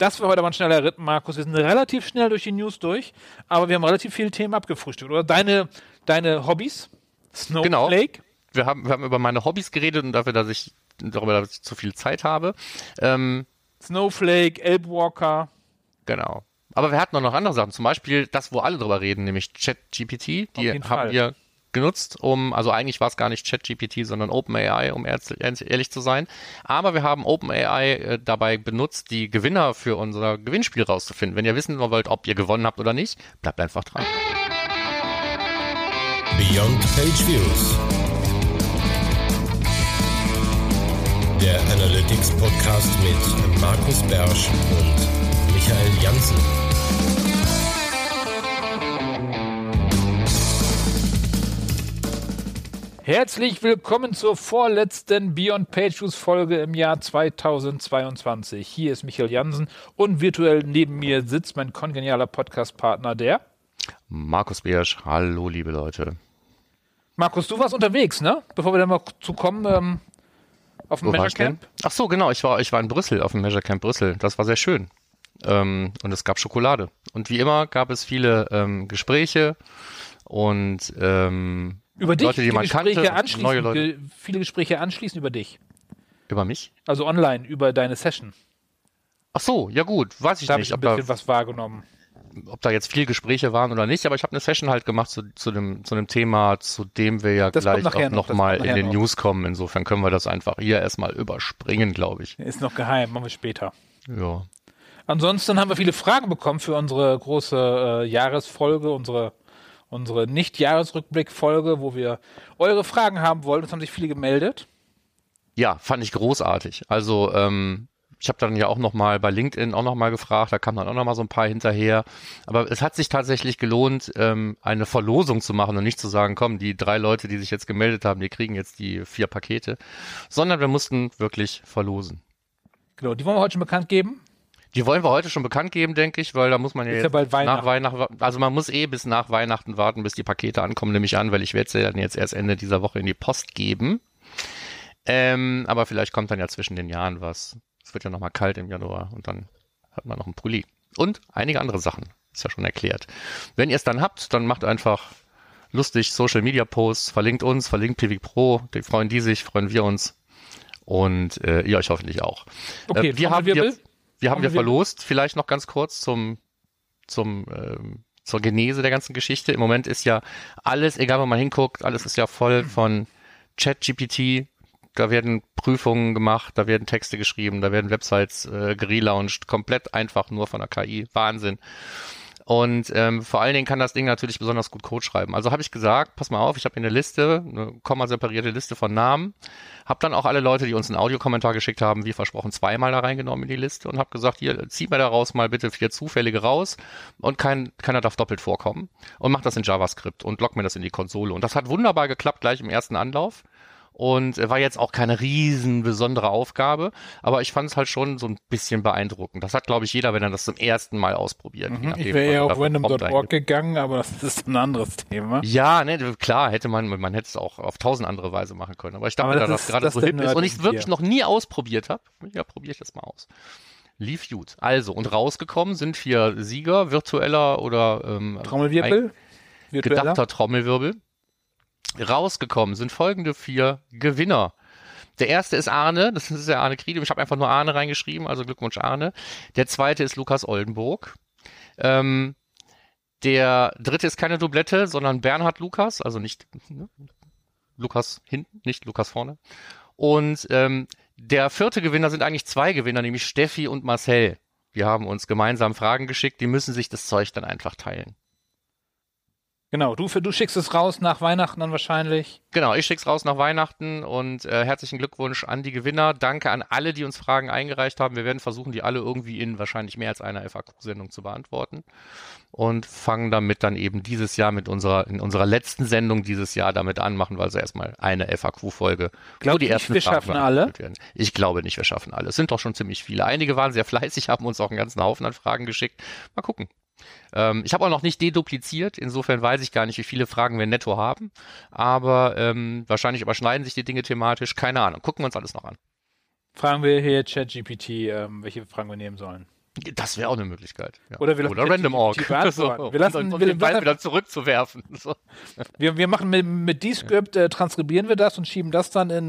Das war heute aber ein schneller Ritt, Markus. Wir sind relativ schnell durch die News durch, aber wir haben relativ viele Themen abgefrühstückt. Oder deine Hobbys? Snowflake? Genau. Wir haben über meine Hobbys geredet und dafür, dass ich zu viel Zeit habe. Snowflake, Elbwalker. Genau. Aber wir hatten auch noch andere Sachen. Zum Beispiel das, wo alle drüber reden, nämlich ChatGPT. Die haben wir genutzt, also eigentlich war es gar nicht ChatGPT, sondern OpenAI, um ehrlich zu sein. Aber wir haben OpenAI dabei benutzt, die Gewinner für unser Gewinnspiel rauszufinden. Wenn ihr wissen wollt, ob ihr gewonnen habt oder nicht, bleibt einfach dran. Beyond Pageviews, der Analytics-Podcast mit Markus Bersch und Michael Janssen. Herzlich willkommen zur vorletzten Beyond Pageviews-Folge im Jahr 2022. Hier ist Michael Janssen und virtuell neben mir sitzt mein kongenialer Podcast-Partner, der Markus Bersch. Hallo, liebe Leute. Markus, du warst unterwegs, ne? Bevor wir dann mal zu kommen, auf dem Measure-Camp. Ach so, genau. Ich war in Brüssel, auf dem Measure-Camp Brüssel. Das war sehr schön. Und es gab Schokolade. Und wie immer gab es viele Gespräche und über dich, Leute, die man kannte, neue Leute. Viele Gespräche anschließen über dich. Über mich? Also online, über deine Session. Ach so, ja gut, weiß ich nicht. Da habe ich ein bisschen was wahrgenommen. Ob da jetzt viele Gespräche waren oder nicht, aber ich habe eine Session halt gemacht zu dem Thema, zu dem wir ja das gleich auch nochmal in den News kommen. Insofern können wir das einfach hier erstmal überspringen, glaube ich. Ist noch geheim, machen wir später. Ja. Ansonsten haben wir viele Fragen bekommen für unsere große Jahresfolge, unsere Nicht-Jahresrückblick-Folge, wo wir eure Fragen haben wollen. Es haben sich viele gemeldet. Ja, fand ich großartig. Also ich habe dann ja auch nochmal bei LinkedIn gefragt, da kamen dann auch nochmal so ein paar hinterher. Aber es hat sich tatsächlich gelohnt, eine Verlosung zu machen und nicht zu sagen, komm, die 3 Leute, die sich jetzt gemeldet haben, die kriegen jetzt die 4 Pakete. Sondern wir mussten wirklich verlosen. Genau, die wollen wir heute schon bekannt geben. Die wollen wir heute schon bekannt geben, denke ich, weil da muss man ja jetzt bald nach Weihnachten, also man muss bis nach Weihnachten warten, bis die Pakete ankommen, nehme ich an, weil ich werde sie dann jetzt erst Ende dieser Woche in die Post geben. Aber vielleicht kommt dann ja zwischen den Jahren was. Es wird ja nochmal kalt im Januar und dann hat man noch einen Pulli. Und einige andere Sachen, ist ja schon erklärt. Wenn ihr es dann habt, dann macht einfach lustig Social-Media-Posts, verlinkt uns, verlinkt Piwik Pro, freuen wir uns und ihr euch hoffentlich auch. Okay, wir haben verlost, vielleicht noch ganz kurz zur Genese der ganzen Geschichte. Im Moment ist ja alles, egal wo man hinguckt, alles ist ja voll von ChatGPT. Da werden Prüfungen gemacht, da werden Texte geschrieben, da werden Websites gelauncht, komplett einfach nur von der KI. Wahnsinn. Und vor allen Dingen kann das Ding natürlich besonders gut Code schreiben. Also habe ich gesagt, pass mal auf, ich habe hier eine Liste, eine kommaseparierte Liste von Namen. Habe dann auch alle Leute, die uns einen Audiokommentar geschickt haben, wie versprochen, 2-mal da reingenommen in die Liste und habe gesagt, hier, zieh mir daraus mal bitte 4 zufällige raus und keiner darf doppelt vorkommen. Und mach das in JavaScript und log mir das in die Konsole. Und das hat wunderbar geklappt, gleich im ersten Anlauf. Und war jetzt auch keine riesen besondere Aufgabe, aber ich fand es halt schon so ein bisschen beeindruckend. Das hat, glaube ich, jeder, wenn er das zum ersten Mal ausprobiert. Ich wäre eher auf random.org gegangen, aber das ist ein anderes Thema. Ja, ne, klar, man hätte es auch auf 1000 andere Weise machen können. Aber ich dachte, da das gerade so hip ist und ich es wirklich noch nie ausprobiert habe, ja, probiere ich das mal aus. Lief gut. Also, und rausgekommen sind 4 Sieger, virtueller oder Trommelwirbel, gedachter Trommelwirbel. Rausgekommen sind folgende 4 Gewinner. Der erste ist Arne, das ist der Arne Kriede. Ich habe einfach nur Arne reingeschrieben, also Glückwunsch Arne. Der zweite ist Lukas Oldenburg. Der dritte ist keine Doublette, sondern Bernhard Lukas, also nicht Lukas hinten, nicht Lukas vorne. Und der vierte Gewinner sind eigentlich 2 Gewinner, nämlich Steffi und Marcel. Wir haben uns gemeinsam Fragen geschickt, die müssen sich das Zeug dann einfach teilen. Genau, du schickst es raus nach Weihnachten dann wahrscheinlich. Genau, ich schick's raus nach Weihnachten und herzlichen Glückwunsch an die Gewinner. Danke an alle, die uns Fragen eingereicht haben. Wir werden versuchen, die alle irgendwie in wahrscheinlich mehr als einer FAQ-Sendung zu beantworten und fangen damit dann eben dieses Jahr in unserer letzten Sendung dieses Jahr damit an, machen wir also erstmal eine FAQ-Folge. Glaubt ihr, wir schaffen alle? Ich glaube nicht, wir schaffen alle. Es sind doch schon ziemlich viele. Einige waren sehr fleißig, haben uns auch einen ganzen Haufen an Fragen geschickt. Mal gucken. Ich habe auch noch nicht dedupliziert, insofern weiß ich gar nicht, wie viele Fragen wir netto haben, aber wahrscheinlich überschneiden sich die Dinge thematisch, keine Ahnung, gucken wir uns alles noch an. Fragen wir hier ChatGPT, welche Fragen wir nehmen sollen. Das wäre auch eine Möglichkeit. Ja. Oder random.org. So. Wir lassen wieder zurückzuwerfen. So. Wir machen mit Descript, transkribieren wir das und schieben das dann in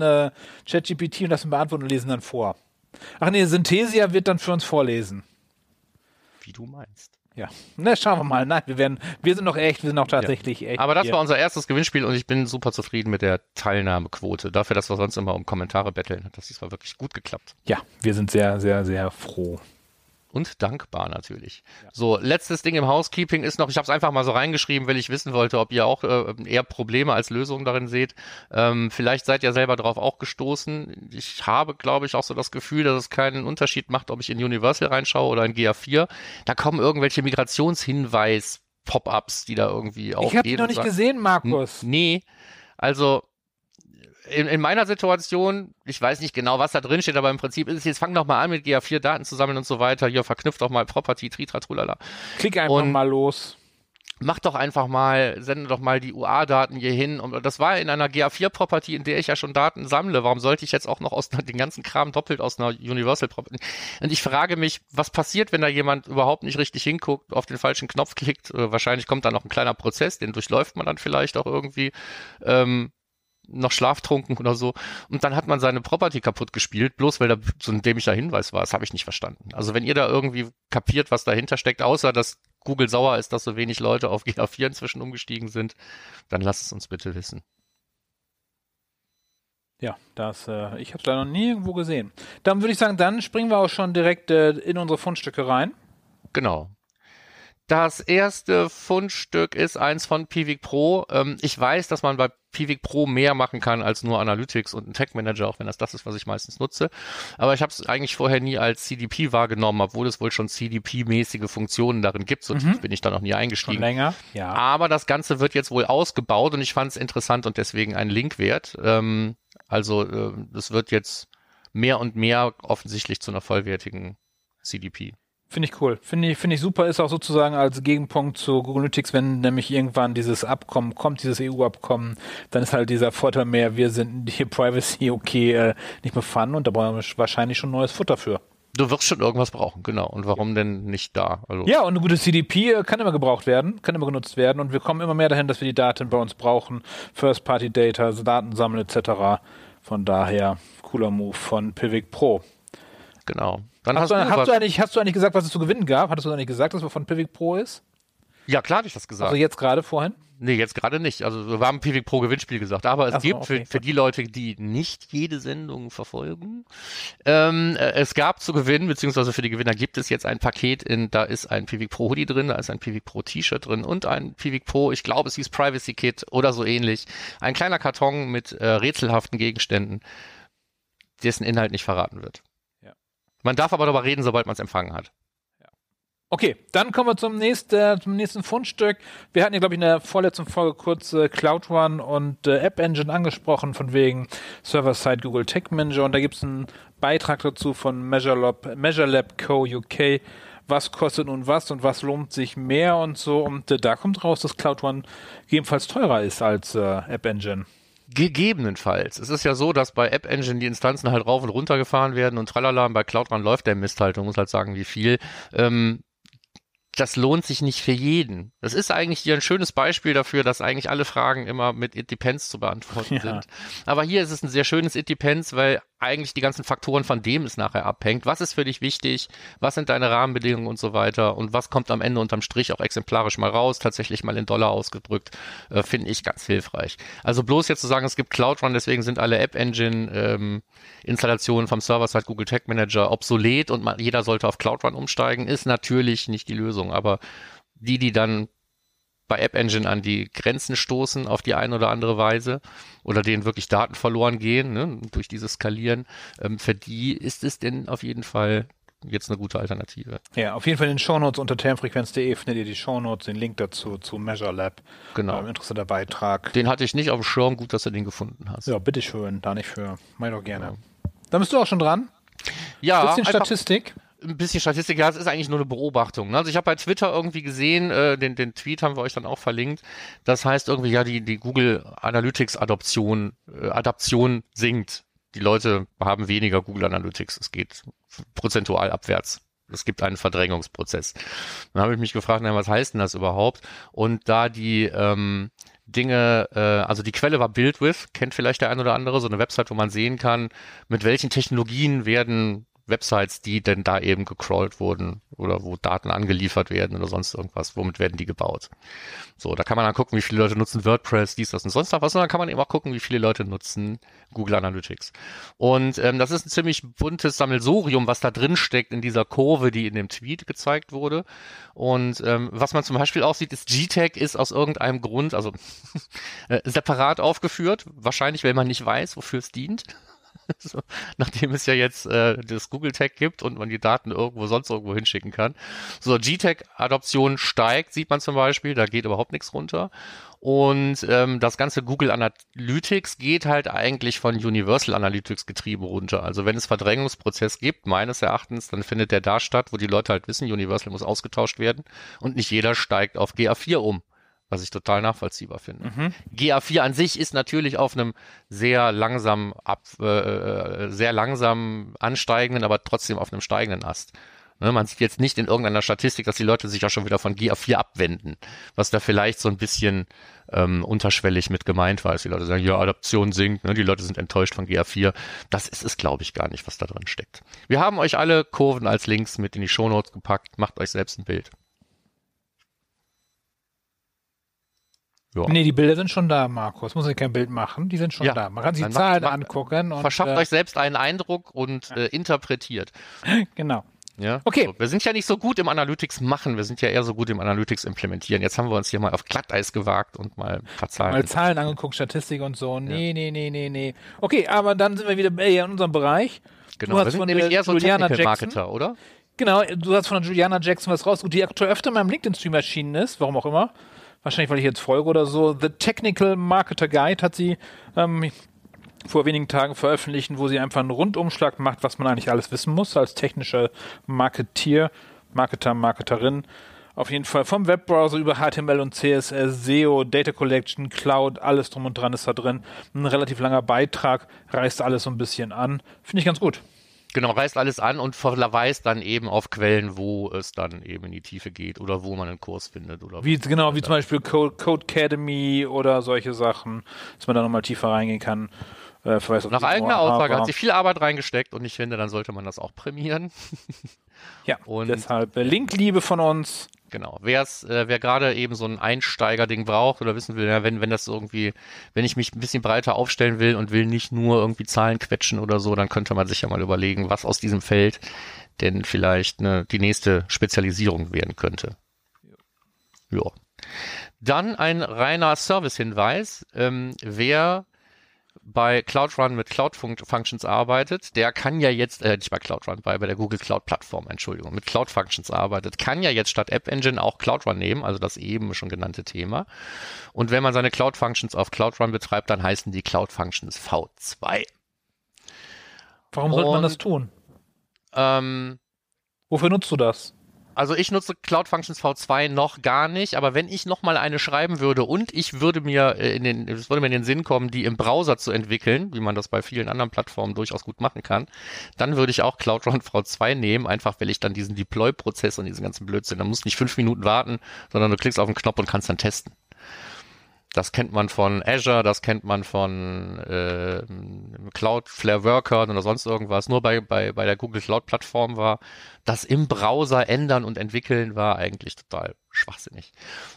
ChatGPT und das beantworten und lesen dann vor. Ach nee, Synthesia wird dann für uns vorlesen. Wie du meinst. Ja, na, schauen wir mal. Nein, wir sind noch tatsächlich echt. Aber das war unser erstes Gewinnspiel und ich bin super zufrieden mit der Teilnahmequote. Dafür, dass wir sonst immer um Kommentare betteln, hat das diesmal wirklich gut geklappt. Ja, wir sind sehr, sehr, sehr froh. Und dankbar natürlich. Ja. So, letztes Ding im Housekeeping ist noch, ich habe es einfach mal so reingeschrieben, weil ich wissen wollte, ob ihr auch eher Probleme als Lösungen darin seht. Vielleicht seid ihr selber darauf auch gestoßen. Ich habe, glaube ich, auch so das Gefühl, dass es keinen Unterschied macht, ob ich in Universal reinschaue oder in GA4. Da kommen irgendwelche Migrationshinweis-Pop-Ups, die da irgendwie aufgeben. Ich habe die noch nicht gesehen, Markus. Nee, also... In meiner Situation, ich weiß nicht genau, was da drin steht, aber im Prinzip ist es jetzt, fang doch mal an mit GA4 Daten zu sammeln und so weiter. Hier, verknüpft doch mal Property, Tritra, Trulala. Klick einfach und mal los. Mach doch einfach mal, sende doch mal die UA-Daten hier hin. Und das war in einer GA4-Property, in der ich ja schon Daten sammle. Warum sollte ich jetzt auch noch aus den ganzen Kram doppelt aus einer Universal-Property? Und ich frage mich, was passiert, wenn da jemand überhaupt nicht richtig hinguckt, auf den falschen Knopf klickt? Wahrscheinlich kommt da noch ein kleiner Prozess, den durchläuft man dann vielleicht auch irgendwie. Noch schlaftrunken oder so. Und dann hat man seine Property kaputt gespielt, bloß weil da so ein dämlicher Hinweis war. Das habe ich nicht verstanden. Also wenn ihr da irgendwie kapiert, was dahinter steckt, außer dass Google sauer ist, dass so wenig Leute auf GA4 inzwischen umgestiegen sind, dann lasst es uns bitte wissen. Ja, das, ich habe es leider noch nirgendwo gesehen. Dann würde ich sagen, dann springen wir auch schon direkt in unsere Fundstücke rein. Genau. Das erste Fundstück ist eins von Piwik Pro. Ich weiß, dass man bei Piwik Pro mehr machen kann als nur Analytics und einen Tag Manager, auch wenn das ist, was ich meistens nutze. Aber ich habe es eigentlich vorher nie als CDP wahrgenommen, obwohl es wohl schon CDP-mäßige Funktionen darin gibt. So tief bin ich da noch nie eingestiegen. Schon länger, ja. Aber das Ganze wird jetzt wohl ausgebaut und ich fand es interessant und deswegen einen Link wert. Also es wird jetzt mehr und mehr offensichtlich zu einer vollwertigen CDP. Finde ich cool. Finde ich super, ist auch sozusagen als Gegenpunkt zu Google Analytics, wenn nämlich irgendwann dieses Abkommen kommt, dieses EU-Abkommen, dann ist halt dieser Vorteil mehr, wir sind hier Privacy okay, nicht mehr fun und da brauchen wir wahrscheinlich schon neues Futter für. Du wirst schon irgendwas brauchen, genau. Und warum denn nicht da? Also ja, und eine gute CDP kann immer gebraucht werden, kann immer genutzt werden und wir kommen immer mehr dahin, dass wir die Daten bei uns brauchen, First-Party-Data, also Daten sammeln etc. Von daher, cooler Move von Piwik Pro. Genau. Dann hast du eigentlich gesagt, was es zu gewinnen gab? Hattest du eigentlich gesagt, dass man von Piwik Pro ist? Ja, klar hatte ich das gesagt. Also jetzt gerade vorhin? Nee, jetzt gerade nicht. Also wir haben Piwik Pro Gewinnspiel gesagt. Aber es gibt für die Leute, die nicht jede Sendung verfolgen, es gab zu gewinnen, beziehungsweise für die Gewinner gibt es jetzt ein Paket, da ist ein Piwik Pro Hoodie drin, da ist ein Piwik Pro T-Shirt drin und ein Piwik Pro, ich glaube es hieß Privacy Kit oder so ähnlich. Ein kleiner Karton mit rätselhaften Gegenständen, dessen Inhalt nicht verraten wird. Man darf aber darüber reden, sobald man es empfangen hat. Okay, dann kommen wir zum nächsten Fundstück. Wir hatten ja, glaube ich, in der vorletzten Folge kurz Cloud Run und App Engine angesprochen, von wegen Server-Side Google Tag Manager. Und da gibt es einen Beitrag dazu von Measure-Lab Co. UK. Was kostet nun was und was lohnt sich mehr und so. Und da kommt raus, dass Cloud Run gegebenenfalls teurer ist als App Engine. Gegebenenfalls. Es ist ja so, dass bei App Engine die Instanzen halt rauf und runter gefahren werden und tralala, und bei Cloud Run läuft der Mist halt, man muss halt sagen, wie viel. Das lohnt sich nicht für jeden. Das ist eigentlich hier ein schönes Beispiel dafür, dass eigentlich alle Fragen immer mit It Depends zu beantworten sind. Aber hier ist es ein sehr schönes It Depends, weil eigentlich die ganzen Faktoren, von dem es nachher abhängt. Was ist für dich wichtig? Was sind deine Rahmenbedingungen und so weiter? Und was kommt am Ende unterm Strich auch exemplarisch mal raus? Tatsächlich mal in Dollar ausgedrückt, finde ich ganz hilfreich. Also bloß jetzt zu sagen, es gibt Cloud Run, deswegen sind alle App Engine Installationen vom Server-Side Google Tag Manager obsolet und jeder sollte auf Cloud Run umsteigen, ist natürlich nicht die Lösung. Aber die dann bei App Engine an die Grenzen stoßen auf die eine oder andere Weise oder denen wirklich Daten verloren gehen, ne, durch dieses Skalieren, für die ist es denn auf jeden Fall jetzt eine gute Alternative. Ja, auf jeden Fall in den Shownotes unter termfrequenz.de findet ihr die Shownotes, den Link dazu zu Measure Lab. Genau. Interessanter Beitrag. Den hatte ich nicht auf dem Schirm, gut, dass du den gefunden hast. Ja, bitteschön, da nicht für, mach doch gerne. Ja. Da bist du auch schon dran. Ja. Bisschen Statistik. Ein bisschen Statistik, ja, es ist eigentlich nur eine Beobachtung. Ne? Also ich habe bei Twitter irgendwie gesehen, den Tweet haben wir euch dann auch verlinkt, das heißt irgendwie, ja, die Google Analytics Adaption sinkt. Die Leute haben weniger Google Analytics, es geht prozentual abwärts. es gibt einen Verdrängungsprozess. Dann habe ich mich gefragt, na, was heißt denn das überhaupt? Und da die Dinge, also die Quelle war BuildWith, kennt vielleicht der ein oder andere, so eine Website, wo man sehen kann, mit welchen Technologien werden Websites, die denn da eben gecrawlt wurden oder wo Daten angeliefert werden oder sonst irgendwas, womit werden die gebaut? So, da kann man dann gucken, wie viele Leute nutzen WordPress, dies, das und sonst was, und dann kann man eben auch gucken, wie viele Leute nutzen Google Analytics. Und das ist ein ziemlich buntes Sammelsurium, was da drin steckt in dieser Kurve, die in dem Tweet gezeigt wurde. Und was man zum Beispiel auch sieht, ist, GTAG ist aus irgendeinem Grund, also separat aufgeführt, wahrscheinlich, weil man nicht weiß, wofür es dient. So, nachdem es ja jetzt das Google Tag gibt und man die Daten irgendwo sonst irgendwo hinschicken kann. So, GTAG-Adoption steigt, sieht man zum Beispiel, da geht überhaupt nichts runter. Und das ganze Google Analytics geht halt eigentlich von Universal Analytics getrieben runter. Also wenn es Verdrängungsprozess gibt, meines Erachtens, dann findet der da statt, wo die Leute halt wissen, Universal muss ausgetauscht werden und nicht jeder steigt auf GA4 um. Was ich total nachvollziehbar finde. Mhm. GA4 an sich ist natürlich auf einem sehr langsam ansteigenden, aber trotzdem auf einem steigenden Ast. Ne, man sieht jetzt nicht in irgendeiner Statistik, dass die Leute sich ja schon wieder von GA4 abwenden, was da vielleicht so ein bisschen unterschwellig mit gemeint war. Die Leute sagen, ja, Adoption sinkt, ne, die Leute sind enttäuscht von GA4. Das ist es, glaube ich, gar nicht, was da drin steckt. Wir haben euch alle Kurven als Links mit in die Shownotes gepackt. Macht euch selbst ein Bild. Ja. Nee, die Bilder sind schon da, Markus. Muss ja kein Bild machen, die sind schon da. Man kann sich die Zahlen angucken. Und verschafft euch selbst einen Eindruck und interpretiert. Genau. Ja? Okay. So, wir sind ja nicht so gut im Analytics machen, wir sind ja eher so gut im Analytics implementieren. Jetzt haben wir uns hier mal auf Glatteis gewagt und mal ein paar Zahlen. Mal Zahlen angeguckt, Statistik und so. Nee. Okay, aber dann sind wir wieder in unserem Bereich. Genau, wir sind nämlich eher so Technical-Marketer, oder? Genau, du hast von der Juliana Jackson was rausgesucht, die aktuell öfter in meinem LinkedIn-Stream erschienen ist, warum auch immer. Wahrscheinlich, weil ich jetzt folge oder so. The Technical Marketer Guide hat sie vor wenigen Tagen veröffentlicht, wo sie einfach einen Rundumschlag macht, was man eigentlich alles wissen muss als technischer Marketerin. Auf jeden Fall vom Webbrowser über HTML und CSS, SEO, Data Collection, Cloud, alles drum und dran ist da drin. Ein relativ langer Beitrag, reißt alles so ein bisschen an. Finde ich ganz gut. Genau, reißt alles an und verweist dann eben auf Quellen, wo es dann eben in die Tiefe geht oder wo man einen Kurs findet. Oder wie zum Beispiel Codecademy oder solche Sachen, dass man da nochmal tiefer reingehen kann. Nach eigener Aussage hat sich viel Arbeit reingesteckt und ich finde, dann sollte man das auch prämieren. Ja, und deshalb Linkliebe von uns. Genau. Wer gerade eben so ein Einsteiger-Ding braucht oder wissen will, ja, wenn ich mich ein bisschen breiter aufstellen will und will nicht nur irgendwie Zahlen quetschen oder so, dann könnte man sich ja mal überlegen, was aus diesem Feld denn vielleicht die nächste Spezialisierung werden könnte. Ja. Dann ein reiner Service-Hinweis. Wer bei Cloud Run mit Cloud Functions arbeitet, der kann ja jetzt, nicht bei Cloud Run, bei der Google Cloud Plattform, Entschuldigung, mit Cloud Functions arbeitet, kann ja jetzt statt App Engine auch Cloud Run nehmen, also das eben schon genannte Thema. Und wenn man seine Cloud Functions auf Cloud Run betreibt, dann heißen die Cloud Functions V2. Warum sollte man das tun? Wofür nutzt du das? Also ich nutze Cloud Functions V2 noch gar nicht, aber wenn ich nochmal eine schreiben würde und es würde mir in den Sinn kommen, die im Browser zu entwickeln, wie man das bei vielen anderen Plattformen durchaus gut machen kann, dann würde ich auch Cloud Run V2 nehmen, einfach weil ich dann diesen Deploy-Prozess und diesen ganzen Blödsinn, dann musst du nicht 5 Minuten warten, sondern du klickst auf den Knopf und kannst dann testen. Das kennt man von Azure, das kennt man von Cloudflare Worker oder sonst irgendwas. Nur bei der Google Cloud Plattform war das im Browser ändern und entwickeln war eigentlich total schwachsinnig.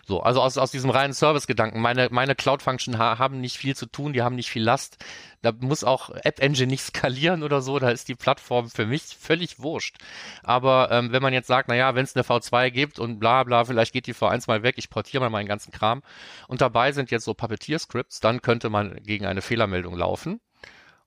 So, also aus diesem reinen Service-Gedanken. Meine Cloud-Function haben nicht viel zu tun, die haben nicht viel Last. Da muss auch App-Engine nicht skalieren oder so, da ist die Plattform für mich völlig wurscht. Aber wenn man jetzt sagt, naja, wenn es eine V2 gibt und bla bla, vielleicht geht die V1 mal weg, ich portiere mal meinen ganzen Kram und dabei sind jetzt so Puppeteer-Scripts, dann könnte man gegen eine Fehlermeldung laufen.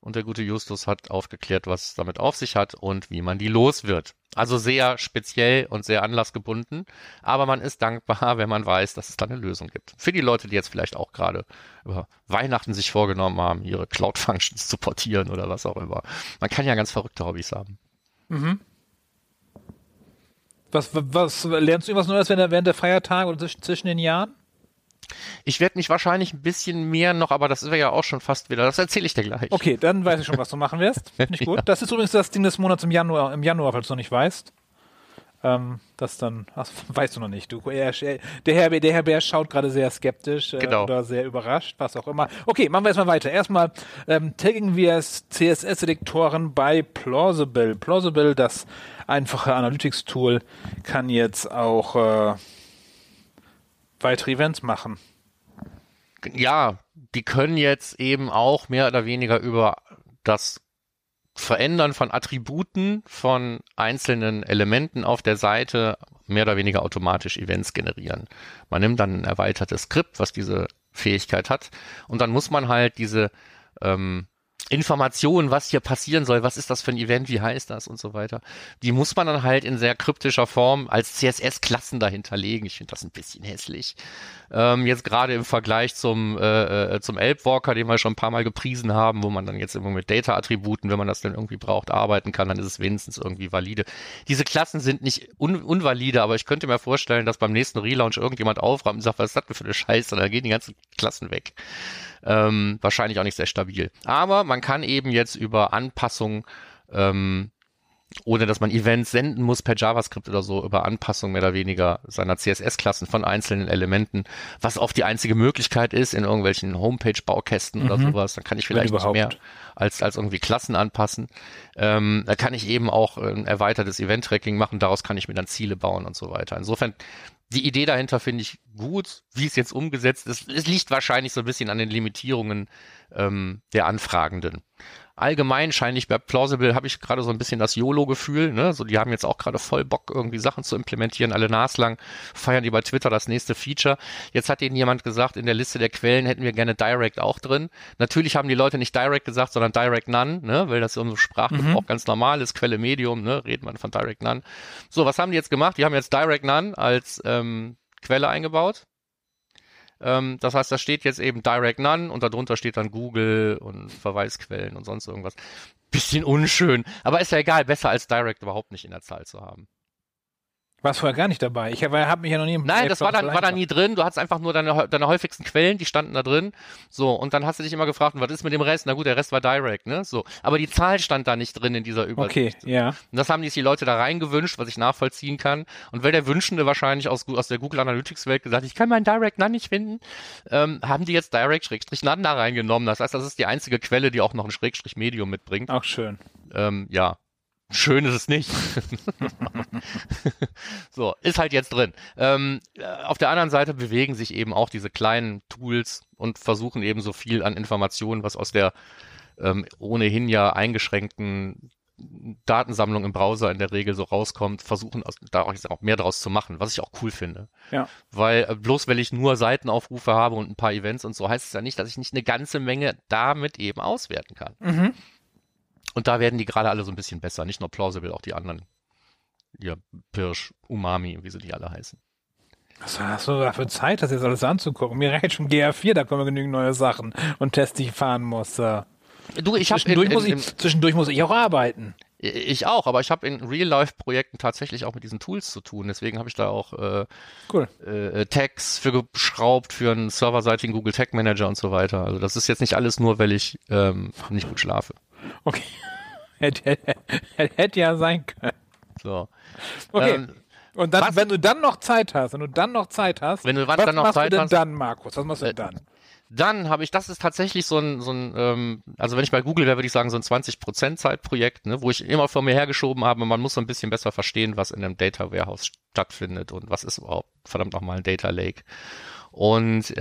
Und der gute Justus hat aufgeklärt, was es damit auf sich hat und wie man die los wird. Also sehr speziell und sehr anlassgebunden. Aber man ist dankbar, wenn man weiß, dass es da eine Lösung gibt. Für die Leute, die jetzt vielleicht auch gerade über Weihnachten sich vorgenommen haben, ihre Cloud-Functions zu portieren oder was auch immer. Man kann ja ganz verrückte Hobbys haben. Mhm. Was lernst du irgendwas Neues während der Feiertage oder zwischen den Jahren? Ich werde mich wahrscheinlich ein bisschen mehr noch, aber das ist ja auch schon fast wieder, das erzähle ich dir gleich. Okay, dann weiß ich schon, was du machen wirst. Finde ich gut. Ja. Das ist übrigens das Ding des Monats im Januar, falls du noch nicht weißt. Das dann, ach, weißt du noch nicht. Der Herr Bersch schaut gerade sehr skeptisch oder sehr überrascht, was auch immer. Okay, machen wir erstmal weiter. Erstmal taggen wir CSS-Editoren bei Plausible. Plausible, das einfache Analytics-Tool, kann jetzt auch weitere Events machen. Ja, die können jetzt eben auch mehr oder weniger über das Verändern von Attributen von einzelnen Elementen auf der Seite mehr oder weniger automatisch Events generieren. Man nimmt dann ein erweitertes Skript, was diese Fähigkeit hat, und dann muss man halt diese Informationen, was hier passieren soll, was ist das für ein Event, wie heißt das und so weiter, die muss man dann halt in sehr kryptischer Form als CSS-Klassen dahinterlegen. Ich finde das ein bisschen hässlich. Jetzt gerade im Vergleich zum Elbwalker, den wir schon ein paar Mal gepriesen haben, wo man dann jetzt immer mit Data-Attributen, wenn man das dann irgendwie braucht, arbeiten kann, dann ist es wenigstens irgendwie valide. Diese Klassen sind nicht unvalide, aber ich könnte mir vorstellen, dass beim nächsten Relaunch irgendjemand aufräumt und sagt, was ist das denn für eine Scheiße? Da gehen die ganzen Klassen weg. Wahrscheinlich auch nicht sehr stabil. Aber man kann eben jetzt über Anpassungen, ohne dass man Events senden muss per JavaScript oder so, über Anpassung mehr oder weniger seiner CSS-Klassen von einzelnen Elementen, was oft die einzige Möglichkeit ist in irgendwelchen Homepage-Baukästen oder sowas, dann kann ich vielleicht nicht mehr als irgendwie Klassen anpassen. Da kann ich eben auch ein erweitertes Event-Tracking machen, daraus kann ich mir dann Ziele bauen und so weiter. Insofern, die Idee dahinter finde ich gut, wie es jetzt umgesetzt ist. Es liegt wahrscheinlich so ein bisschen an den Limitierungen der Anfragenden. Allgemein scheine ich bei Plausible, habe ich gerade so ein bisschen das YOLO-Gefühl, ne? So, die haben jetzt auch gerade voll Bock, irgendwie Sachen zu implementieren, alle naslang, feiern die bei Twitter das nächste Feature. Jetzt hat ihnen jemand gesagt, in der Liste der Quellen hätten wir gerne Direct auch drin. Natürlich haben die Leute nicht Direct gesagt, sondern Direct None, ne? Weil das im Sprachgebrauch ganz normal ist, Quelle Medium, ne? Redet man von Direct None. So, was haben die jetzt gemacht? Die haben jetzt Direct None als Quelle eingebaut. Das heißt, da steht jetzt eben Direct None und darunter steht dann Google und Verweisquellen und sonst irgendwas. Bisschen unschön, aber ist ja egal, besser als Direct überhaupt nicht in der Zahl zu haben. Warst vorher gar nicht dabei. Ich habe mich ja noch nie... Nein, das war da nie drin. Du hattest einfach nur deine häufigsten Quellen, die standen da drin. So, und dann hast du dich immer gefragt, was ist mit dem Rest? Na gut, der Rest war Direct, ne? So. Aber die Zahl stand da nicht drin in dieser Übersicht. Okay, ja. Und das haben die Leute da reingewünscht, was ich nachvollziehen kann. Und weil der Wünschende wahrscheinlich aus der Google Analytics-Welt gesagt, ich kann meinen Direct None nicht finden, haben die jetzt Direct-None da reingenommen. Das heißt, das ist die einzige Quelle, die auch noch ein Schrägstrich-Medium mitbringt. Auch schön. Ja. Schön ist es nicht. So, ist halt jetzt drin. Auf der anderen Seite bewegen sich eben auch diese kleinen Tools und versuchen eben so viel an Informationen, was aus der ohnehin ja eingeschränkten Datensammlung im Browser in der Regel so rauskommt, versuchen da auch mehr draus zu machen, was ich auch cool finde. Ja. Weil bloß weil ich nur Seitenaufrufe habe und ein paar Events und so, heißt es ja nicht, dass ich nicht eine ganze Menge damit eben auswerten kann. Mhm. Und da werden die gerade alle so ein bisschen besser. Nicht nur Plausible, auch die anderen. Ja, Pirsch, Umami, wie sie die alle heißen. Was hast du da für Zeit, das jetzt alles anzugucken? Mir reicht schon GA4, da kommen genügend neue Sachen und Tests, die ich fahren muss. Du, ich habe zwischendurch muss ich auch arbeiten. Ich auch, aber ich habe in Real-Life-Projekten tatsächlich auch mit diesen Tools zu tun. Deswegen habe ich da auch Tags für geschraubt, für einen serverseitigen Google Tag Manager und so weiter. Also das ist jetzt nicht alles nur, weil ich nicht gut schlafe. Okay. Hätte ja sein können. So. Okay. Und dann, wenn du dann noch Zeit hast, was machst du denn dann, Markus? Was machst du denn dann? Dann habe ich, das ist tatsächlich so ein also wenn ich bei Google wäre, würde ich sagen, so ein 20% Zeitprojekt, ne, wo ich immer vor mir hergeschoben habe, man muss so ein bisschen besser verstehen, was in einem Data Warehouse stattfindet und was ist überhaupt verdammt nochmal ein Data Lake. Und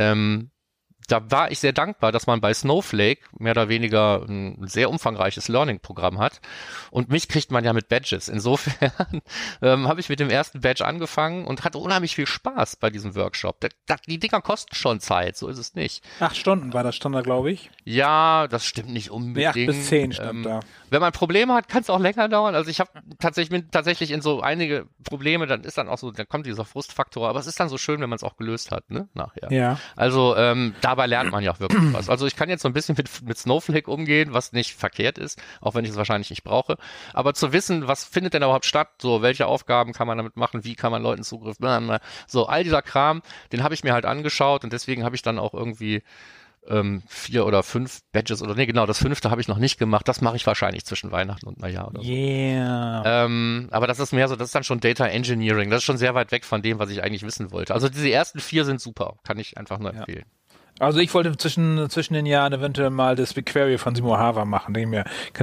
da war ich sehr dankbar, dass man bei Snowflake mehr oder weniger ein sehr umfangreiches Learning-Programm hat. Und mich kriegt man ja mit Badges. Insofern habe ich mit dem ersten Badge angefangen und hatte unheimlich viel Spaß bei diesem Workshop. Die Dinger kosten schon Zeit, so ist es nicht. 8 Stunden war das Standard, glaube ich. Ja, das stimmt nicht unbedingt. 8 bis 10 stand da. Wenn man Probleme hat, kann es auch länger dauern. Also ich habe tatsächlich in so einige Probleme, dann kommt dieser Frustfaktor. Aber es ist dann so schön, wenn man es auch gelöst hat, ne? Nachher. Ja. Also dabei lernt man ja auch wirklich was. Also ich kann jetzt so ein bisschen mit Snowflake umgehen, was nicht verkehrt ist, auch wenn ich es wahrscheinlich nicht brauche. Aber zu wissen, was findet denn überhaupt statt, so welche Aufgaben kann man damit machen, wie kann man Leuten Zugriff, so all dieser Kram, den habe ich mir halt angeschaut und deswegen habe ich dann auch irgendwie 4 oder 5 Badges oder nee, genau, das 5. habe ich noch nicht gemacht. Das mache ich wahrscheinlich zwischen Weihnachten und Neujahr oder so. Yeah. Aber das ist mehr so, das ist dann schon Data Engineering. Das ist schon sehr weit weg von dem, was ich eigentlich wissen wollte. Also diese ersten 4 sind super, kann ich einfach nur empfehlen. Also ich wollte zwischen den Jahren eventuell mal das BigQuery von Simo Ahava machen. Kann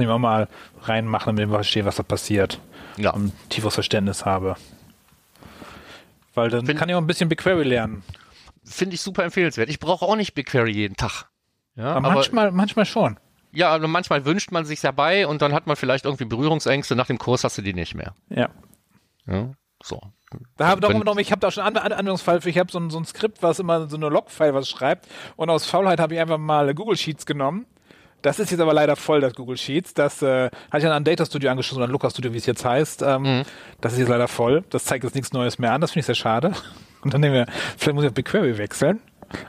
ich mir auch mal reinmachen, damit ich verstehe, was da passiert. Ja. Und tieferes Verständnis habe. Weil dann kann ich auch ein bisschen BigQuery lernen. Finde ich super empfehlenswert. Ich brauche auch nicht BigQuery jeden Tag. Ja, aber manchmal schon. Ja, also manchmal wünscht man sich dabei und dann hat man vielleicht irgendwie Berührungsängste. Nach dem Kurs hast du die nicht mehr. Ja so. Ich habe da schon einen Anwendungsfall für. Ich habe so ein Skript, was immer so eine Logfile was schreibt. Und aus Faulheit habe ich einfach mal Google Sheets genommen. Das ist jetzt aber leider voll, das Google Sheets. Das hatte ich dann an Data Studio angeschlossen oder an Lukas Studio, wie es jetzt heißt. Das ist jetzt leider voll. Das zeigt jetzt nichts Neues mehr an. Das finde ich sehr schade. Und dann nehmen wir, vielleicht muss ich auf BigQuery wechseln.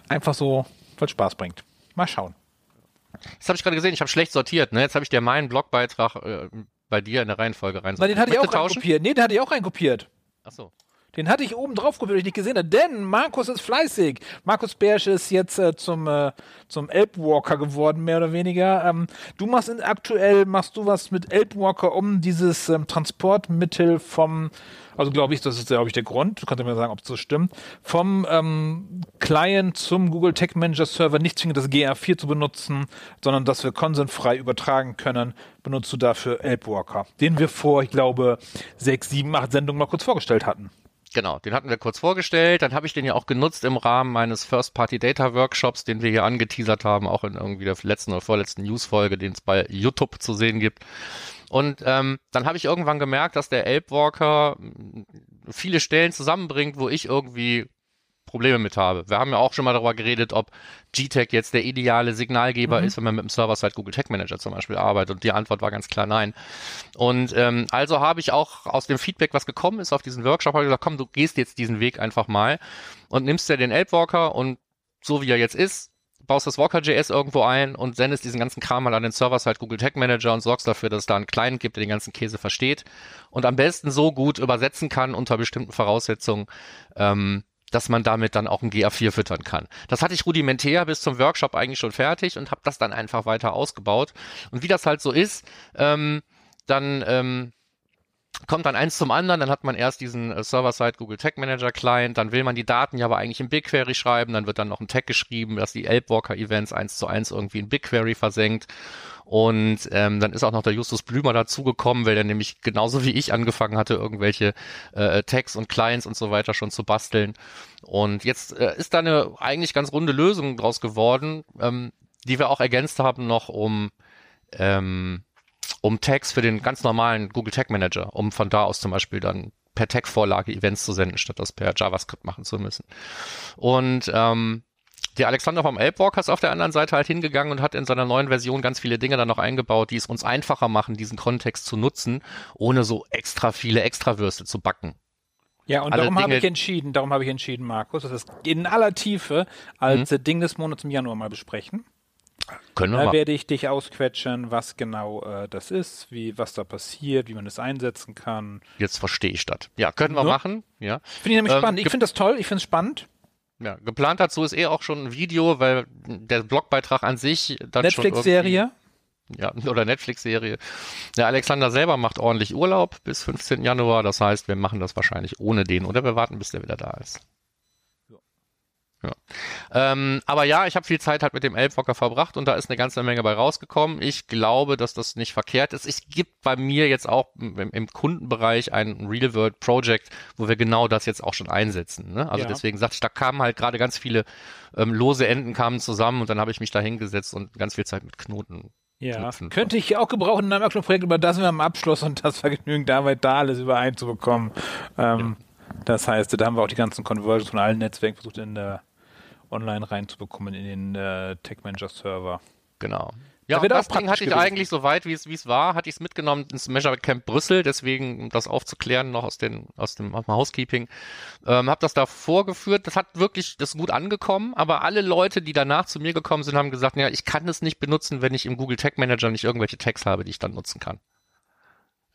Einfach so, weil es Spaß bringt. Mal schauen. Das habe ich gerade gesehen. Ich habe schlecht sortiert. Ne? Jetzt habe ich dir meinen Blogbeitrag bei dir in der Reihenfolge rein. Weil den hatte ich auch reinkopiert. Nee, den hatte ich auch reinkopiert. Ach so. Den hatte ich oben drauf kopiert, weil ich nicht gesehen habe. Denn Markus ist fleißig. Markus Bersch ist jetzt zum Elbwalker geworden, mehr oder weniger. Du machst aktuell was mit Elbwalker, um dieses Transportmittel vom, also glaube ich, das ist glaube ich der Grund, du kannst mir sagen, ob es so stimmt, vom Client zum Google Tag Manager Server nicht zwingend das GA4 zu benutzen, sondern dass wir consentfrei übertragen können, benutzt du dafür Elbwalker, den wir vor, ich glaube, 6, 7, 8 Sendungen mal kurz vorgestellt hatten. Genau, den hatten wir kurz vorgestellt, dann habe ich den ja auch genutzt im Rahmen meines First-Party-Data-Workshops, den wir hier angeteasert haben, auch in irgendwie der letzten oder vorletzten News-Folge, den es bei YouTube zu sehen gibt. Und dann habe ich irgendwann gemerkt, dass der Elbwalker viele Stellen zusammenbringt, wo ich irgendwie Probleme mit habe. Wir haben ja auch schon mal darüber geredet, ob GTAG jetzt der ideale Signalgeber ist, wenn man mit dem Server-Side Google Tag Manager zum Beispiel arbeitet. Und die Antwort war ganz klar nein. Und also habe ich auch aus dem Feedback, was gekommen ist auf diesen Workshop, habe ich gesagt, komm, du gehst jetzt diesen Weg einfach mal und nimmst ja den Elbwalker und so wie er jetzt ist, baust das Walker.js irgendwo ein und sendest diesen ganzen Kram mal an den Server-Side Google Tag Manager und sorgst dafür, dass es da einen Client gibt, der den ganzen Käse versteht und am besten so gut übersetzen kann unter bestimmten Voraussetzungen, dass man damit dann auch ein GA4 füttern kann. Das hatte ich rudimentär bis zum Workshop eigentlich schon fertig und habe das dann einfach weiter ausgebaut. Und wie das halt so ist, kommt dann eins zum anderen, dann hat man erst diesen Server-Side Google Tag Manager Client, dann will man die Daten ja aber eigentlich in BigQuery schreiben, dann wird dann noch ein Tag geschrieben, dass die Elbwalker Events 1:1 irgendwie in BigQuery versenkt und dann ist auch noch der Justus Blümer dazugekommen, weil der nämlich genauso wie ich angefangen hatte, irgendwelche Tags und Clients und so weiter schon zu basteln und jetzt ist da eine eigentlich ganz runde Lösung draus geworden, die wir auch ergänzt haben noch um Tags für den ganz normalen Google Tag Manager, um von da aus zum Beispiel dann per Tag-Vorlage Events zu senden, statt das per JavaScript machen zu müssen. Und der Alexander vom Elbwalker ist auf der anderen Seite halt hingegangen und hat in seiner neuen Version ganz viele Dinge dann noch eingebaut, die es uns einfacher machen, diesen Kontext zu nutzen, ohne so extra viele Extrawürste zu backen. Ja, und darum habe ich entschieden, Markus, dass wir das in aller Tiefe als Ding des Monats im Januar mal besprechen. Können wir da mal. Werde ich dich ausquetschen, was genau das ist, was da passiert, wie man es einsetzen kann. Jetzt verstehe ich das. Ja, können wir machen. Ja. Finde ich nämlich spannend. Ich finde das toll, ich finde es spannend. Ja, geplant dazu ist auch schon ein Video, weil der Blogbeitrag an sich dann Netflix-Serie? Ja, oder Netflix-Serie. Der Alexander selber macht ordentlich Urlaub bis 15. Januar. Das heißt, wir machen das wahrscheinlich ohne den oder wir warten, bis der wieder da ist. Ja. Aber ja, ich habe viel Zeit halt mit dem Elbwalker verbracht und da ist eine ganze Menge bei rausgekommen. Ich glaube, dass das nicht verkehrt ist. Es gibt bei mir jetzt auch im Kundenbereich ein Real-World-Project, wo wir genau das jetzt auch schon einsetzen. Ne? Also deswegen sagte ich, da kamen halt gerade ganz viele lose Enden kamen zusammen und dann habe ich mich da hingesetzt und ganz viel Zeit mit Knoten. Ja, knüpfen. Könnte ich auch gebrauchen in einem Projekt, über das wir am Abschluss und das war genügend Arbeit da, alles übereinzubekommen. Das heißt, da haben wir auch die ganzen Conversions von allen Netzwerken versucht, in der online reinzubekommen, in den Tag Manager Server. Genau. Ja, und das Ding hatte ich eigentlich so weit, wie es war, hatte ich es mitgenommen ins Measure-Camp Brüssel, deswegen, um das aufzuklären, noch aus dem Housekeeping, habe das da vorgeführt, das ist gut angekommen, aber alle Leute, die danach zu mir gekommen sind, haben gesagt, ja, ich kann es nicht benutzen, wenn ich im Google Tag Manager nicht irgendwelche Tags habe, die ich dann nutzen kann.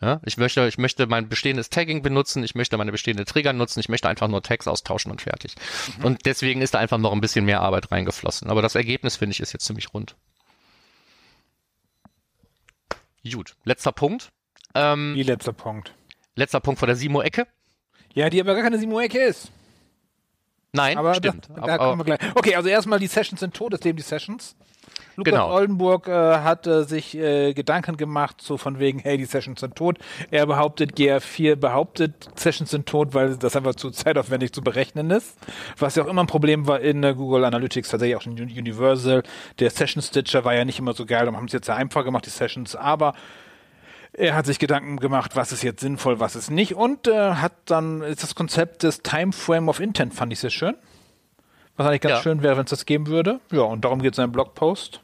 Ja, ich möchte mein bestehendes Tagging benutzen, ich möchte meine bestehenden Trigger nutzen, ich möchte einfach nur Tags austauschen und fertig. Mhm. Und deswegen ist da einfach noch ein bisschen mehr Arbeit reingeflossen. Aber das Ergebnis, finde ich, ist jetzt ziemlich rund. Gut, letzter Punkt. Wie letzter Punkt? Letzter Punkt von der Simo-Ecke. Ja, die aber gar keine Simo-Ecke ist. Nein, aber stimmt. Da kommen wir gleich. Okay, also erstmal, die Sessions sind tot, das leben die Sessions. Lukas Oldenburg hat sich Gedanken gemacht, so von wegen, hey, die Sessions sind tot. Er behauptet, GA4 behauptet, Sessions sind tot, weil das einfach zu zeitaufwendig zu berechnen ist. Was ja auch immer ein Problem war in Google Analytics, tatsächlich auch in Universal. Der Session-Stitcher war ja nicht immer so geil, und haben es jetzt sehr einfach gemacht, die Sessions, aber er hat sich Gedanken gemacht, was ist jetzt sinnvoll, was ist nicht, und hat dann ist das Konzept des Time Frame of Intent, fand ich sehr schön. Was eigentlich ganz schön wäre, wenn es das geben würde. Ja, und darum geht es in einem Blogpost,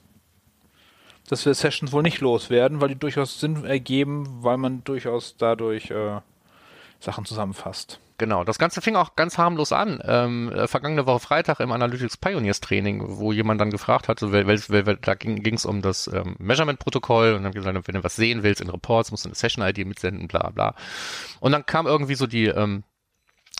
dass wir Sessions wohl nicht loswerden, weil die durchaus Sinn ergeben, weil man durchaus dadurch Sachen zusammenfasst. Genau, das Ganze fing auch ganz harmlos an. Vergangene Woche Freitag im Analytics Pioneers Training, wo jemand dann gefragt hat, da ging es um das Measurement-Protokoll, und dann gesagt, wenn du was sehen willst in Reports, musst du eine Session-ID mitsenden, bla bla. Und dann kam irgendwie so die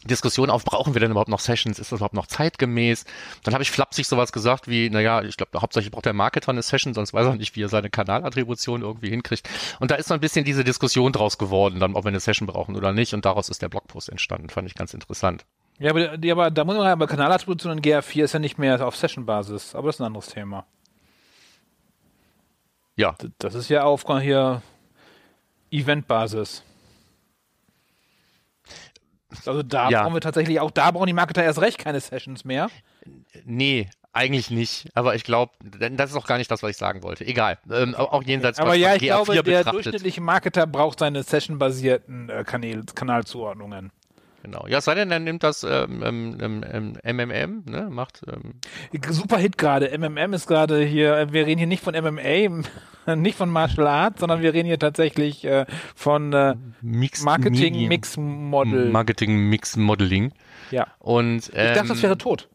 Diskussion auf, brauchen wir denn überhaupt noch Sessions? Ist das überhaupt noch zeitgemäß? Dann habe ich flapsig sowas gesagt wie, naja, ich glaube, hauptsächlich braucht der Marketer eine Session, sonst weiß er nicht, wie er seine Kanalattribution irgendwie hinkriegt. Und da ist so ein bisschen diese Diskussion draus geworden, dann, ob wir eine Session brauchen oder nicht. Und daraus ist der Blogpost entstanden. Fand ich ganz interessant. Ja, aber da muss man sagen, Kanalattribution in GA4 ist ja nicht mehr auf Session-Basis. Aber das ist ein anderes Thema. Ja. Das ist ja auf hier Event-Basis. Also da brauchen wir tatsächlich auch, da brauchen die Marketer erst recht keine Sessions mehr. Nee, eigentlich nicht. Aber ich glaube, das ist auch gar nicht das, was ich sagen wollte. Egal. Auch jenseits von GA4 betrachtet. Aber ja, ich glaube, der durchschnittliche Marketer braucht seine session-basierten Kanalzuordnungen. Genau. Ja, es sei denn, er nimmt das MMM, ne? Macht super Hit gerade. MMM ist gerade hier, wir reden hier nicht von MMA, nicht von Martial Arts, sondern wir reden hier tatsächlich von Marketing-Mix-Model. Marketing-Mix-Modeling. Ja. Und, ich dachte, das wäre tot.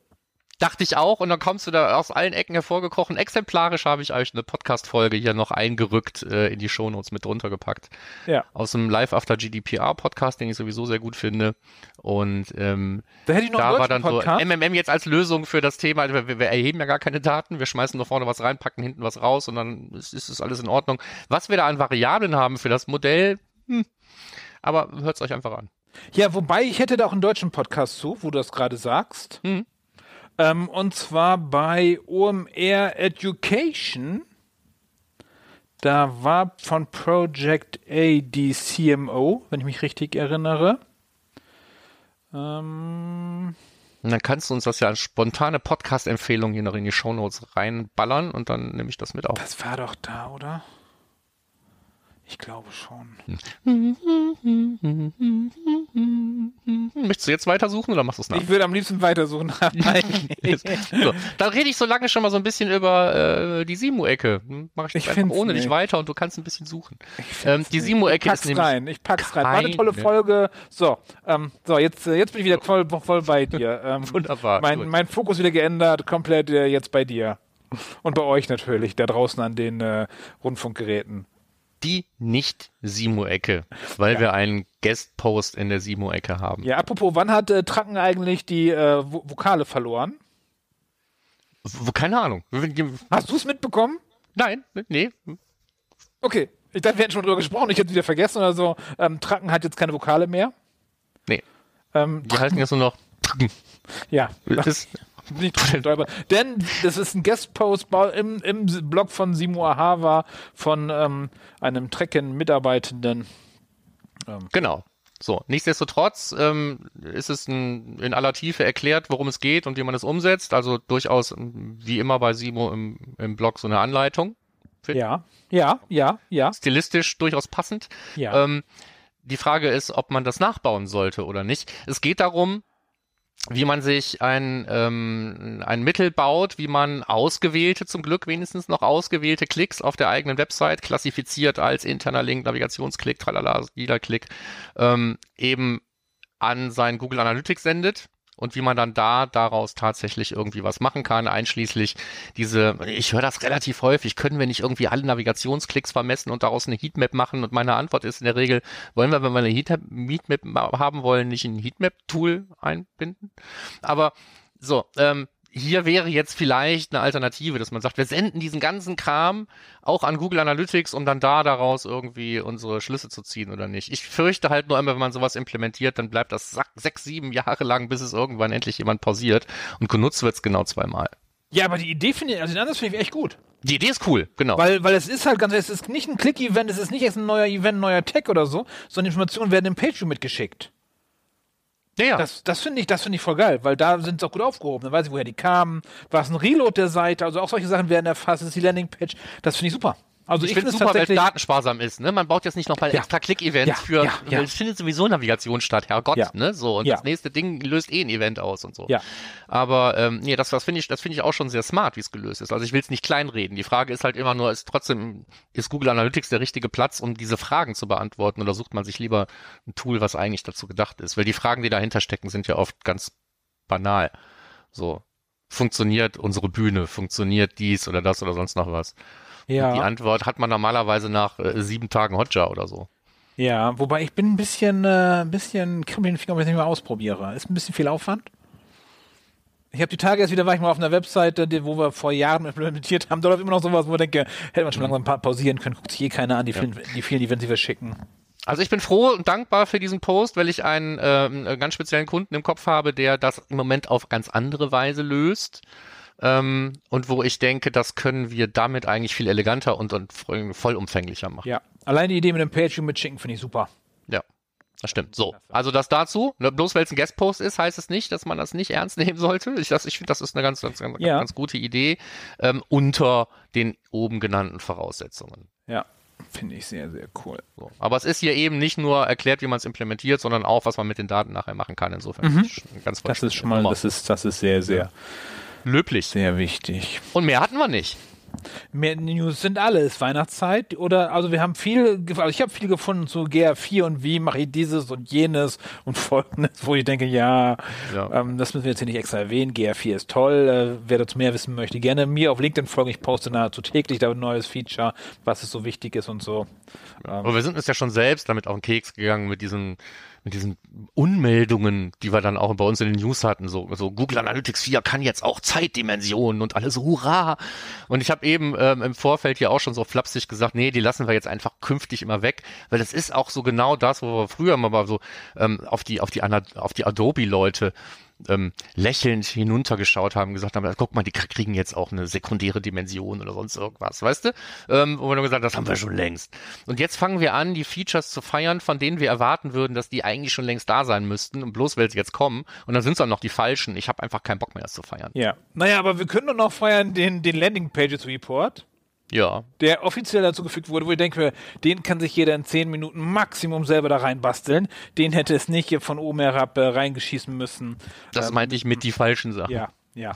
Dachte ich auch, und dann kommst du da aus allen Ecken hervorgekrochen. Exemplarisch habe ich euch eine Podcast-Folge hier noch eingerückt, in die Shownotes mit drunter gepackt. Ja. Aus dem Live After GDPR Podcast, den ich sowieso sehr gut finde. Und da hätte ich noch da war dann Podcast. So MMM jetzt als Lösung für das Thema. Wir erheben ja gar keine Daten, wir schmeißen nur vorne was rein, packen hinten was raus, und dann ist es alles in Ordnung. Was wir da an Variablen haben für das Modell, aber hört es euch einfach an. Ja, wobei ich hätte da auch einen deutschen Podcast zu, wo du das gerade sagst. Mhm. Und zwar bei OMR Education, da war von Project A die CMO, wenn ich mich richtig erinnere. Dann kannst du uns das ja als spontane Podcast-Empfehlung hier noch in die Shownotes reinballern, und dann nehme ich das mit auf. Das war doch da, oder? Ich glaube schon. Möchtest du jetzt weitersuchen oder machst du es nach? Ich würde am liebsten weitersuchen. So, dann rede ich so lange schon mal so ein bisschen über die Simo-Ecke. Mache ich das einfach ohne dich weiter, und du kannst ein bisschen suchen. Die Simo-Ecke ist nämlich... Ich pack's rein. War eine tolle Folge. So, jetzt bin ich wieder voll bei dir. Wunderbar. Mein Fokus wieder geändert, komplett jetzt bei dir. Und bei euch natürlich, da draußen an den Rundfunkgeräten. Die Nicht-Simo-Ecke, weil wir einen Guest-Post in der Simo-Ecke haben. Ja, apropos, wann hat Tracken eigentlich die Vokale verloren? Keine Ahnung. Hast du es mitbekommen? Nein, nee. Okay, ich dachte, wir hätten schon drüber gesprochen, ich hätte es wieder vergessen oder so. Tracken hat jetzt keine Vokale mehr? Nee. Die heißen jetzt nur noch Tracken. Ja. Nicht drüber. Denn das ist ein Guest-Post im Blog von Simo Ahava von einem Tracken-Mitarbeitenden. Genau. So, nichtsdestotrotz ist es in aller Tiefe erklärt, worum es geht und wie man es umsetzt. Also durchaus, wie immer bei Simo im Blog, so eine Anleitung. Ja. Stilistisch durchaus passend. Ja. Die Frage ist, ob man das nachbauen sollte oder nicht. Es geht darum, wie man sich ein Mittel baut, wie man ausgewählte, zum Glück wenigstens noch ausgewählte Klicks auf der eigenen Website klassifiziert als interner Link, Navigationsklick, tralala, jeder Klick, eben an sein Google Analytics sendet. und wie man dann daraus tatsächlich irgendwie was machen kann, einschließlich diese, ich höre das relativ häufig, können wir nicht irgendwie alle Navigationsklicks vermessen und daraus eine Heatmap machen? Und meine Antwort ist in der Regel, wollen wir, wenn wir eine Heatmap haben wollen, nicht ein Heatmap-Tool einbinden? Aber so, hier wäre jetzt vielleicht eine Alternative, dass man sagt, wir senden diesen ganzen Kram auch an Google Analytics, um dann daraus irgendwie unsere Schlüsse zu ziehen oder nicht. Ich fürchte halt nur immer, wenn man sowas implementiert, dann bleibt das 6, 7 Jahre lang, bis es irgendwann endlich jemand pausiert, und genutzt wird es genau zweimal. Ja, aber die Idee finde ich echt gut. Die Idee ist cool, genau. Weil es ist halt ganz, es ist nicht ein Click-Event, es ist nicht erst ein neuer Event, neuer Tag oder so, sondern Informationen werden im Pageview mitgeschickt. Ja. Das finde ich voll geil, weil da sind sie auch gut aufgehoben. Dann weiß ich, woher die kamen. War es ein Reload der Seite? Also auch solche Sachen werden erfasst. Ist die Landingpage? Das finde ich super. Also ich finde es super, weil es datensparsam ist. Ne? Man baut jetzt nicht nochmal extra Click-Events für. Es findet sowieso Navigation statt, Herrgott. Ja. Ne? So, und das nächste Ding löst ein Event aus und so. Ja. Aber nee, das finde ich auch schon sehr smart, wie es gelöst ist. Also ich will es nicht kleinreden. Die Frage ist halt immer nur, ist Google Analytics der richtige Platz, um diese Fragen zu beantworten, oder sucht man sich lieber ein Tool, was eigentlich dazu gedacht ist? Weil die Fragen, die dahinter stecken, sind ja oft ganz banal. So, funktioniert unsere Bühne? Funktioniert dies oder das oder sonst noch was? Ja. Die Antwort hat man normalerweise nach 7 Tagen Hotjar oder so. Ja, wobei ich bin ein bisschen kribbel den Finger, ob ich das nicht mal ausprobiere. Ist ein bisschen viel Aufwand. Ich habe die Tage erst wieder, war ich mal auf einer Webseite, wo wir vor Jahren implementiert haben. Da läuft immer noch sowas, wo ich denke, hätte man schon langsam pausieren können, guckt sich eh keiner an, die vielen Events, die wir schicken. Also ich bin froh und dankbar für diesen Post, weil ich einen ganz speziellen Kunden im Kopf habe, der das im Moment auf ganz andere Weise löst. Und wo ich denke, das können wir damit eigentlich viel eleganter und vollumfänglicher machen. Ja, allein die Idee mit dem Pageview mitschicken finde ich super. Ja, das stimmt. So, also das dazu. Bloß weil es ein Guest-Post ist, heißt es nicht, dass man das nicht ernst nehmen sollte. Ich finde, das ist eine ganz gute Idee, unter den oben genannten Voraussetzungen. Ja. Finde ich sehr, sehr cool. So. Aber es ist hier eben nicht nur erklärt, wie man es implementiert, sondern auch, was man mit den Daten nachher machen kann. Insofern das ist sehr, sehr löblich. Sehr wichtig. Und mehr hatten wir nicht. Mehr News sind alles. Weihnachtszeit oder, also wir haben ich habe viel gefunden zu GA4 und wie mache ich dieses und jenes und folgendes, wo ich denke, das müssen wir jetzt hier nicht extra erwähnen. GA4 ist toll. Wer dazu mehr wissen möchte, gerne mir auf LinkedIn folgen. Ich poste nahezu täglich da ein neues Feature, was es so wichtig ist und so. Aber wir sind uns ja schon selbst damit auf den Keks gegangen mit diesen Unmeldungen, die wir dann auch bei uns in den News hatten, so Google Analytics 4 kann jetzt auch Zeitdimensionen und alles, hurra! Und ich habe eben im Vorfeld hier auch schon so flapsig gesagt, nee, die lassen wir jetzt einfach künftig immer weg, weil das ist auch so genau das, wo wir früher mal so auf die Adobe-Leute lächelnd hinuntergeschaut haben, gesagt haben, guck mal, die kriegen jetzt auch eine sekundäre Dimension oder sonst irgendwas, weißt du? Und wir haben gesagt, das haben wir schon längst. Und jetzt fangen wir an, die Features zu feiern, von denen wir erwarten würden, dass die eigentlich schon längst da sein müssten, und bloß weil sie jetzt kommen. Und dann sind es auch noch die falschen. Ich habe einfach keinen Bock mehr, das zu feiern. Ja. Naja, aber wir können doch noch feiern den Landing Pages Report. Ja. Der offiziell dazugefügt wurde, wo ich denke, den kann sich jeder in 10 Minuten Maximum selber da reinbasteln. Den hätte es nicht von oben herab reingeschießen müssen. Das meinte ich mit die falschen Sachen. Ja.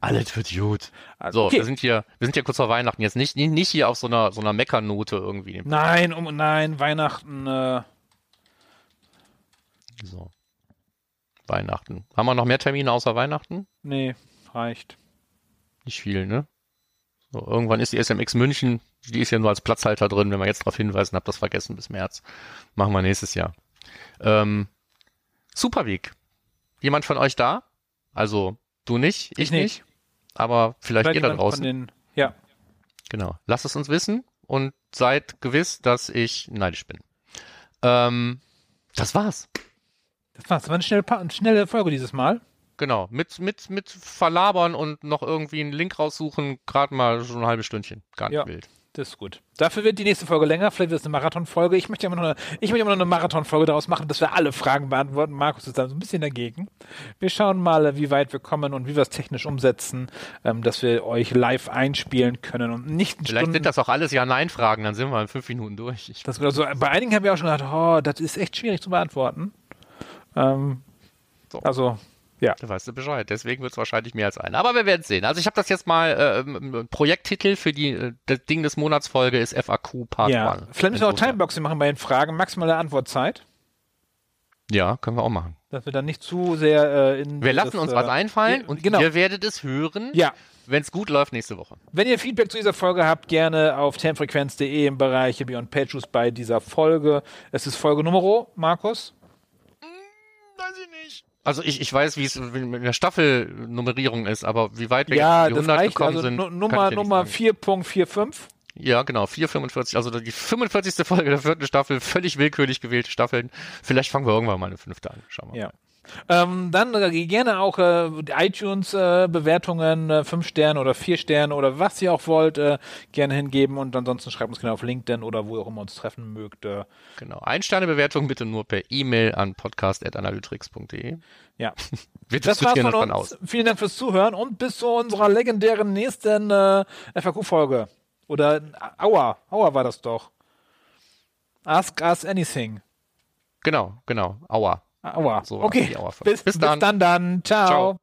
Alles wird gut. Also, okay. wir sind hier kurz vor Weihnachten. Jetzt nicht hier auf so einer Meckernote irgendwie. Nein, Weihnachten. So. Weihnachten. Haben wir noch mehr Termine außer Weihnachten? Nee, reicht. Nicht viel, ne? So, irgendwann ist die SMX München, die ist ja nur als Platzhalter drin, wenn wir jetzt darauf hinweisen, hab das vergessen bis März. Machen wir nächstes Jahr. Superweek. Jemand von euch da? Also, du nicht, ich nicht. Aber vielleicht ihr da draußen. Genau. Lasst es uns wissen und seid gewiss, dass ich neidisch bin. Das war's. Das war eine schnelle Folge dieses Mal. Genau, mit Verlabern und noch irgendwie einen Link raussuchen, gerade mal so ein halbes Stündchen. Gar nicht wild. Das ist gut. Dafür wird die nächste Folge länger, vielleicht wird es eine Marathonfolge. Ich möchte immer noch eine Marathonfolge daraus machen, dass wir alle Fragen beantworten. Markus ist da so ein bisschen dagegen. Wir schauen mal, wie weit wir kommen und wie wir es technisch umsetzen, dass wir euch live einspielen können und nicht in Vielleicht Stunden sind das auch alles Ja-Nein-Fragen, dann sind wir in 5 Minuten durch. Also, bei einigen haben wir auch schon gedacht, das ist echt schwierig zu beantworten. Also... Ja. Da weißt du Bescheid. Deswegen wird es wahrscheinlich mehr als eine. Aber wir werden es sehen. Also ich habe das jetzt mal, Projekttitel für das Ding des Monats Folge ist FAQ Part 1. Vielleicht müssen wir auch Timeboxing machen bei den Fragen. Maximale Antwortzeit. Ja, können wir auch machen. Dass wir dann nicht zu sehr in... Wir lassen uns was einfallen und genau. Ihr werdet es hören, ja. Wenn es gut läuft, nächste Woche. Wenn ihr Feedback zu dieser Folge habt, gerne auf termfrequenz.de im Bereich Beyond Pageviews bei dieser Folge. Es ist Folge Numero, Markus? Weiß ich nicht. Also ich weiß, wie es mit der Staffelnummerierung ist, aber wie weit wir jetzt die 100 gekommen sind, kann ich dir nicht sagen. Nummer 4.45. Ja, genau, 4,45, also die 45. Folge der 4. Staffel, völlig willkürlich gewählte Staffeln. Vielleicht fangen wir irgendwann mal eine 5. an, schauen wir mal. Dann gerne auch iTunes-Bewertungen, 5 Sterne oder 4 Sterne oder was ihr auch wollt, gerne hingeben und ansonsten schreibt uns gerne auf LinkedIn oder wo ihr auch immer uns treffen mögt. Genau, 1-Sterne-Bewertung bitte nur per E-Mail an podcast@analytrix.de. Ja, wir diskutieren das von uns. Vielen Dank fürs Zuhören und bis zu unserer legendären nächsten FAQ-Folge. Oder Aua war das doch. Ask us anything. Genau, Aua. Aua. So, okay, Aua. Bis dann. Ciao.